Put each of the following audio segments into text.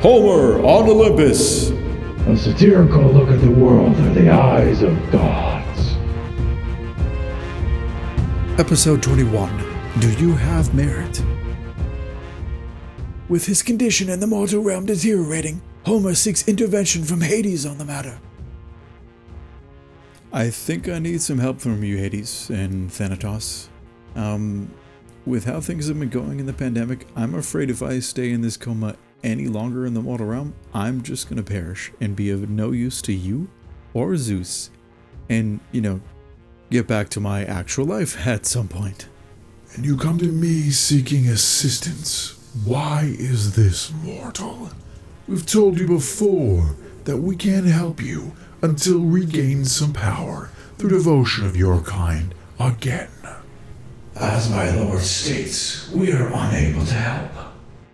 Homer on Olympus. A satirical look at the world through the eyes of gods. Episode 21. Do you have merit? With his condition in the mortal realm deteriorating, Homer seeks intervention from Hades on the matter. I think I need some help from you, Hades and Thanatos. With how things have been going in the pandemic, I'm afraid if I stay in this coma any longer in the mortal realm, I'm just gonna perish and be of no use to you or Zeus, and, you know, get back to my actual life at some point. And you come to me seeking assistance. Why is this, mortal? We've told you before that we can't help you until we gain some power through devotion of your kind again. As my lord states, we are unable to help.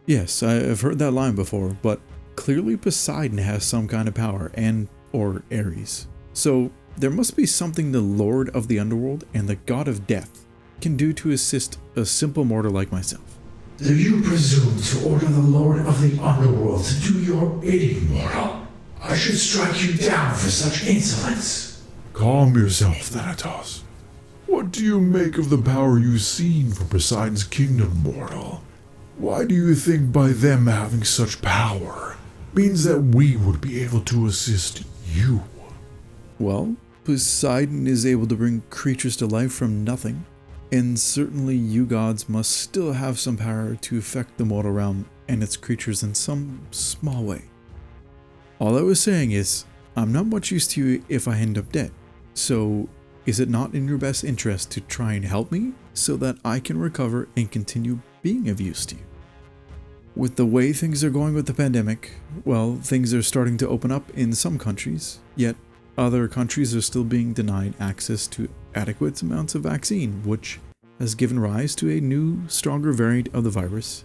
Yes, I've heard that line before, but clearly Poseidon has some kind of power, and or Ares. So there must be something the lord of the underworld and the god of death can do to assist a simple mortal like myself. Do you presume to order the lord of the underworld to do your bidding, mortal? I should strike you down for such insolence. Calm yourself, Thanatos. What do you make of the power you've seen from Poseidon's kingdom, mortal? Why do you think by them having such power means that we would be able to assist you? Well, Poseidon is able to bring creatures to life from nothing, and certainly you gods must still have some power to affect the mortal realm and its creatures in some small way. All I was saying is, I'm not much use to you if I end up dead, so is it not in your best interest to try and help me so that I can recover and continue being of use to you? With the way things are going with the pandemic, well, things are starting to open up in some countries, yet other countries are still being denied access to adequate amounts of vaccine, which has given rise to a new, stronger variant of the virus.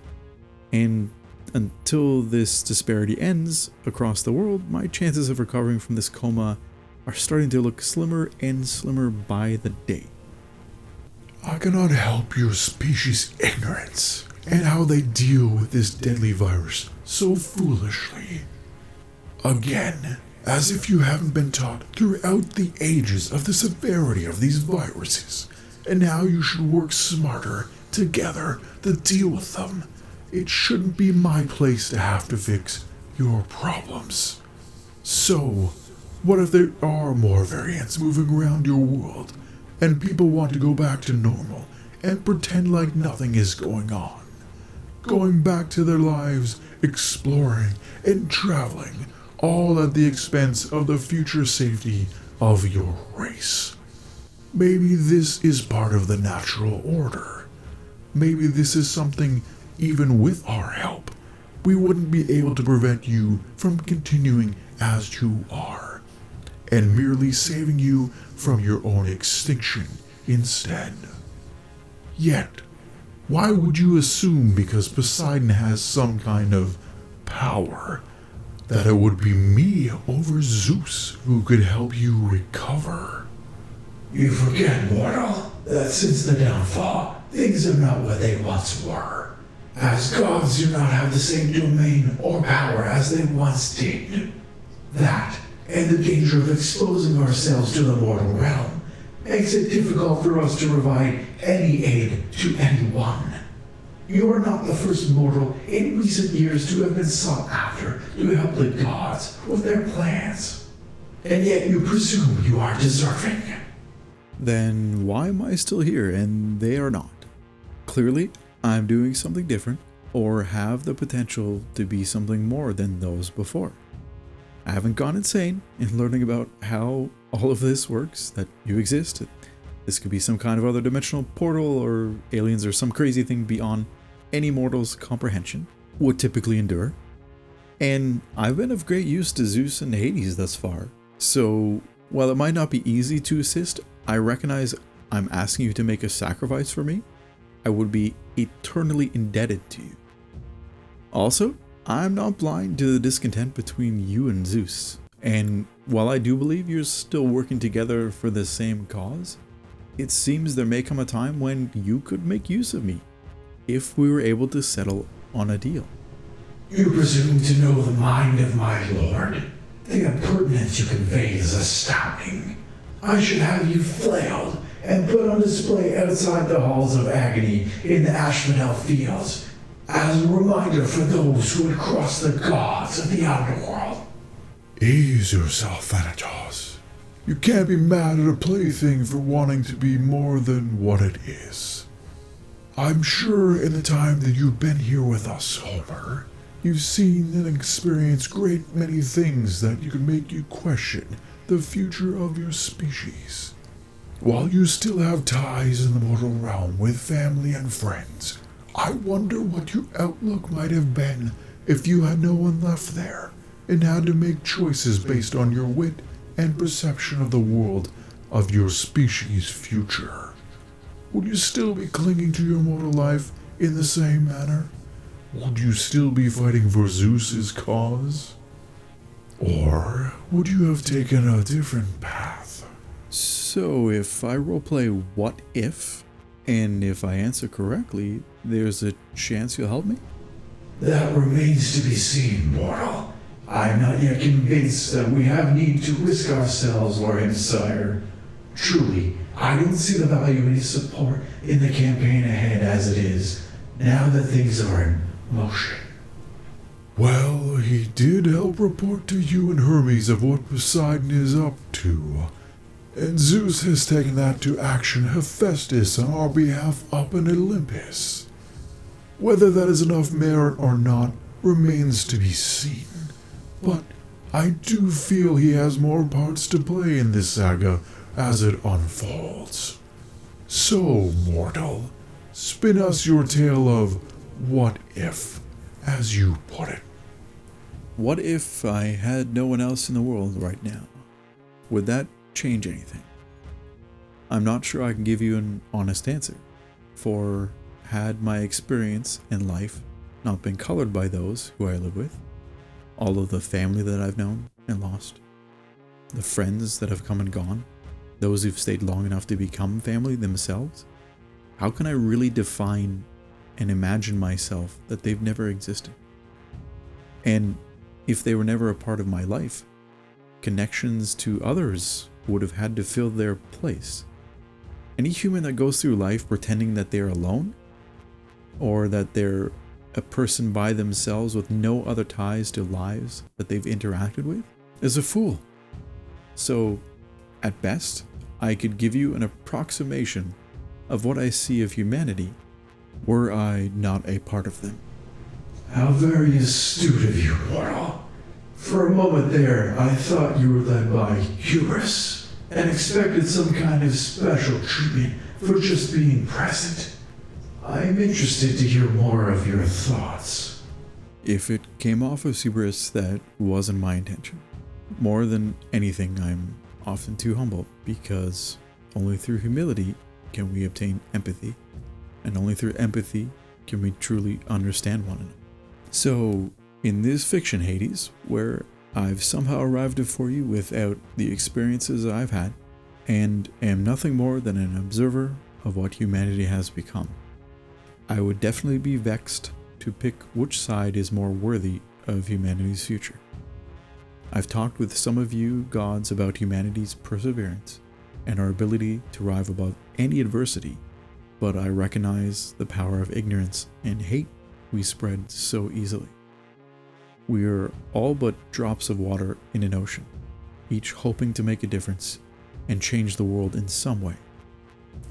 And until this disparity ends across the world, my chances of recovering from this coma are starting to look slimmer and slimmer by the day. I cannot help your species' ignorance and how they deal with this deadly virus so foolishly. Again, as if you haven't been taught throughout the ages of the severity of these viruses and how you should work smarter together to deal with them. It shouldn't be my place to have to fix your problems. So, what if there are more variants moving around your world, and people want to go back to normal and pretend like nothing is going on? Going back to their lives, exploring and traveling, all at the expense of the future safety of your race. Maybe this is part of the natural order. Maybe this is something, even with our help, we wouldn't be able to prevent you from continuing as you are, and merely saving you from your own extinction instead. Yet, why would you assume because Poseidon has some kind of power that it would be me over Zeus who could help you recover? You forget, mortal, that since the downfall, things are not what they once were, as gods do not have the same domain or power as they once did. That, and the danger of exposing ourselves to the mortal realm, makes it difficult for us to provide any aid to anyone. You are not the first mortal in recent years to have been sought after to help the gods with their plans, and yet you presume you are deserving. Then why am I still here and they are not? Clearly, I'm doing something different, or have the potential to be something more than those before. I haven't gone insane in learning about how all of this works, that you exist. This could be some kind of other dimensional portal or aliens or some crazy thing beyond any mortal's comprehension would typically endure. And I've been of great use to Zeus and Hades thus far. So while it might not be easy to assist, I recognize I'm asking you to make a sacrifice for me. I would be eternally indebted to you. Also, I'm not blind to the discontent between you and Zeus, and while I do believe you're still working together for the same cause, it seems there may come a time when you could make use of me, if we were able to settle on a deal. You presume to know the mind of my lord? The impertinence you convey is astounding. I should have you flailed and put on display outside the Halls of Agony in the Ashmanel Fields as a reminder for those who would cross the gods of the underworld. Ease yourself, Thanatos. You can't be mad at a plaything for wanting to be more than what it is. I'm sure in the time that you've been here with us, Homer, you've seen and experienced great many things that can make you question the future of your species. While you still have ties in the mortal realm with family and friends, I wonder what your outlook might have been if you had no one left there and had to make choices based on your wit and perception of the world of your species' future. Would you still be clinging to your mortal life in the same manner? Would you still be fighting for Zeus's cause? Or would you have taken a different path? So if I roleplay what if, and if I answer correctly, there's a chance you'll help me? That remains to be seen, mortal. I'm not yet convinced that we have need to risk ourselves or him, sire. Truly, I don't see the value of any support in the campaign ahead as it is, now that things are in motion. Well, he did help report to you and Hermes of what Poseidon is up to. And Zeus has taken that to action Hephaestus on our behalf up in Olympus. Whether that is enough merit or not remains to be seen. But I do feel he has more parts to play in this saga as it unfolds. So, mortal, spin us your tale of what if, as you put it. What if I had no one else in the world right now? Would that change anything? I'm not sure I can give you an honest answer, for had my experience and life not been colored by those who I live with, all of the family that I've known and lost, the friends that have come and gone, those who've stayed long enough to become family themselves, how can I really define and imagine myself that they've never existed? And if they were never a part of my life, connections to others would have had to fill their place. Any human that goes through life pretending that they're alone, or that they're a person by themselves with no other ties to lives that they've interacted with, is a fool. So, at best, I could give you an approximation of what I see of humanity were I not a part of them. How very astute of you, mortal. For a moment there, I thought you were led by hubris and expected some kind of special treatment for just being present. I am interested to hear more of your thoughts. If it came off as hubris, that wasn't my intention. More than anything, I'm often too humble, because only through humility can we obtain empathy, and only through empathy can we truly understand one another. So, in this fiction, Hades, where I've somehow arrived before you without the experiences I've had, and am nothing more than an observer of what humanity has become, I would definitely be vexed to pick which side is more worthy of humanity's future. I've talked with some of you gods about humanity's perseverance and our ability to rise above any adversity, but I recognize the power of ignorance and hate we spread so easily. We are all but drops of water in an ocean, each hoping to make a difference and change the world in some way.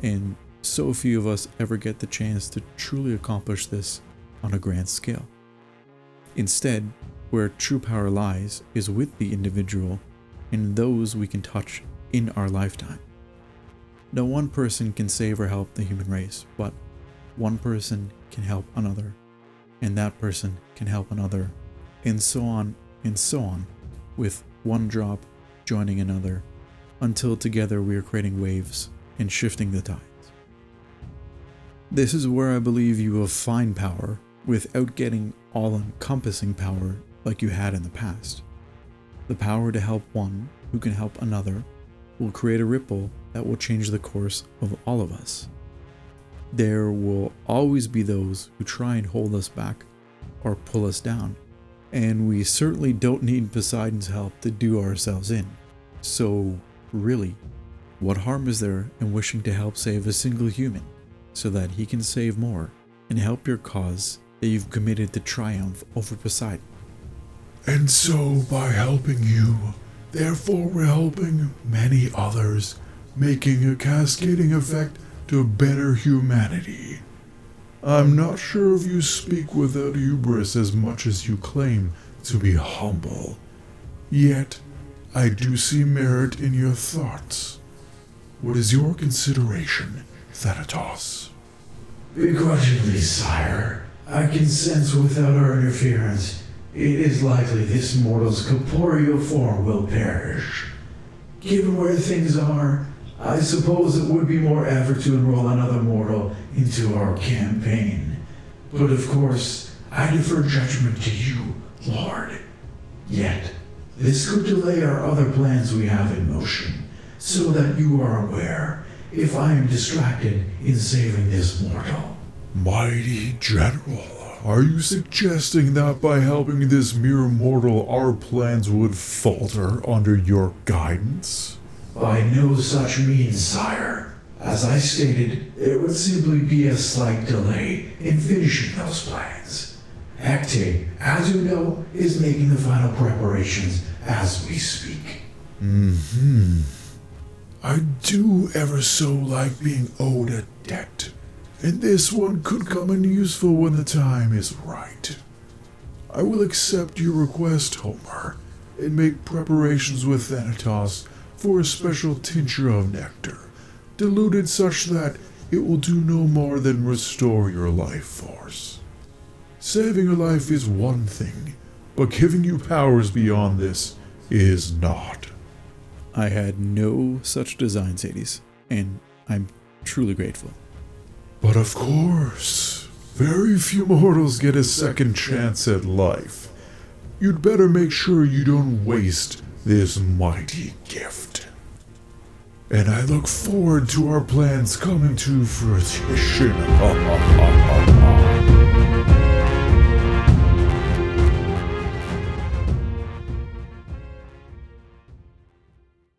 And so few of us ever get the chance to truly accomplish this on a grand scale. Instead, where true power lies is with the individual and those we can touch in our lifetime. No one person can save or help the human race, but one person can help another, and that person can help another, and so on, with one drop joining another, until together we are creating waves and shifting the tides. This is where I believe you will find power without getting all-encompassing power like you had in the past. The power to help one who can help another will create a ripple that will change the course of all of us. There will always be those who try and hold us back or pull us down, and we certainly don't need Poseidon's help to do ourselves in. So really, what harm is there in wishing to help save a single human so that he can save more and help your cause that you've committed to triumph over Poseidon? And so by helping you, therefore we're helping many others, making a cascading effect to better humanity. I'm not sure if you speak without hubris as much as you claim to be humble. Yet, I do see merit in your thoughts. What is your consideration, Thanatos? Begrudgingly, sire, I consent without our interference. It is likely this mortal's corporeal form will perish. Given where things are, I suppose it would be more effort to enroll another mortal into our campaign. But of course, I defer judgment to you, Lord. Yet, this could delay our other plans we have in motion, so that you are aware if I am distracted in saving this mortal. Mighty General, are you suggesting that by helping this mere mortal, our plans would falter under your guidance? By no such means, sire. As I stated, there would simply be a slight delay in finishing those plans. Hecate, as you know, is making the final preparations as we speak. I do ever so like being owed a debt, and this one could come in useful when the time is right. I will accept your request, Homer, and make preparations with Thanatos for a special tincture of nectar, diluted such that it will do no more than restore your life force. Saving a life is one thing, but giving you powers beyond this is not. I had no such designs, Hades, and I'm truly grateful. But of course, very few mortals get a second chance at life. You'd better make sure you don't waste this mighty gift. And I look forward to our plans coming to fruition.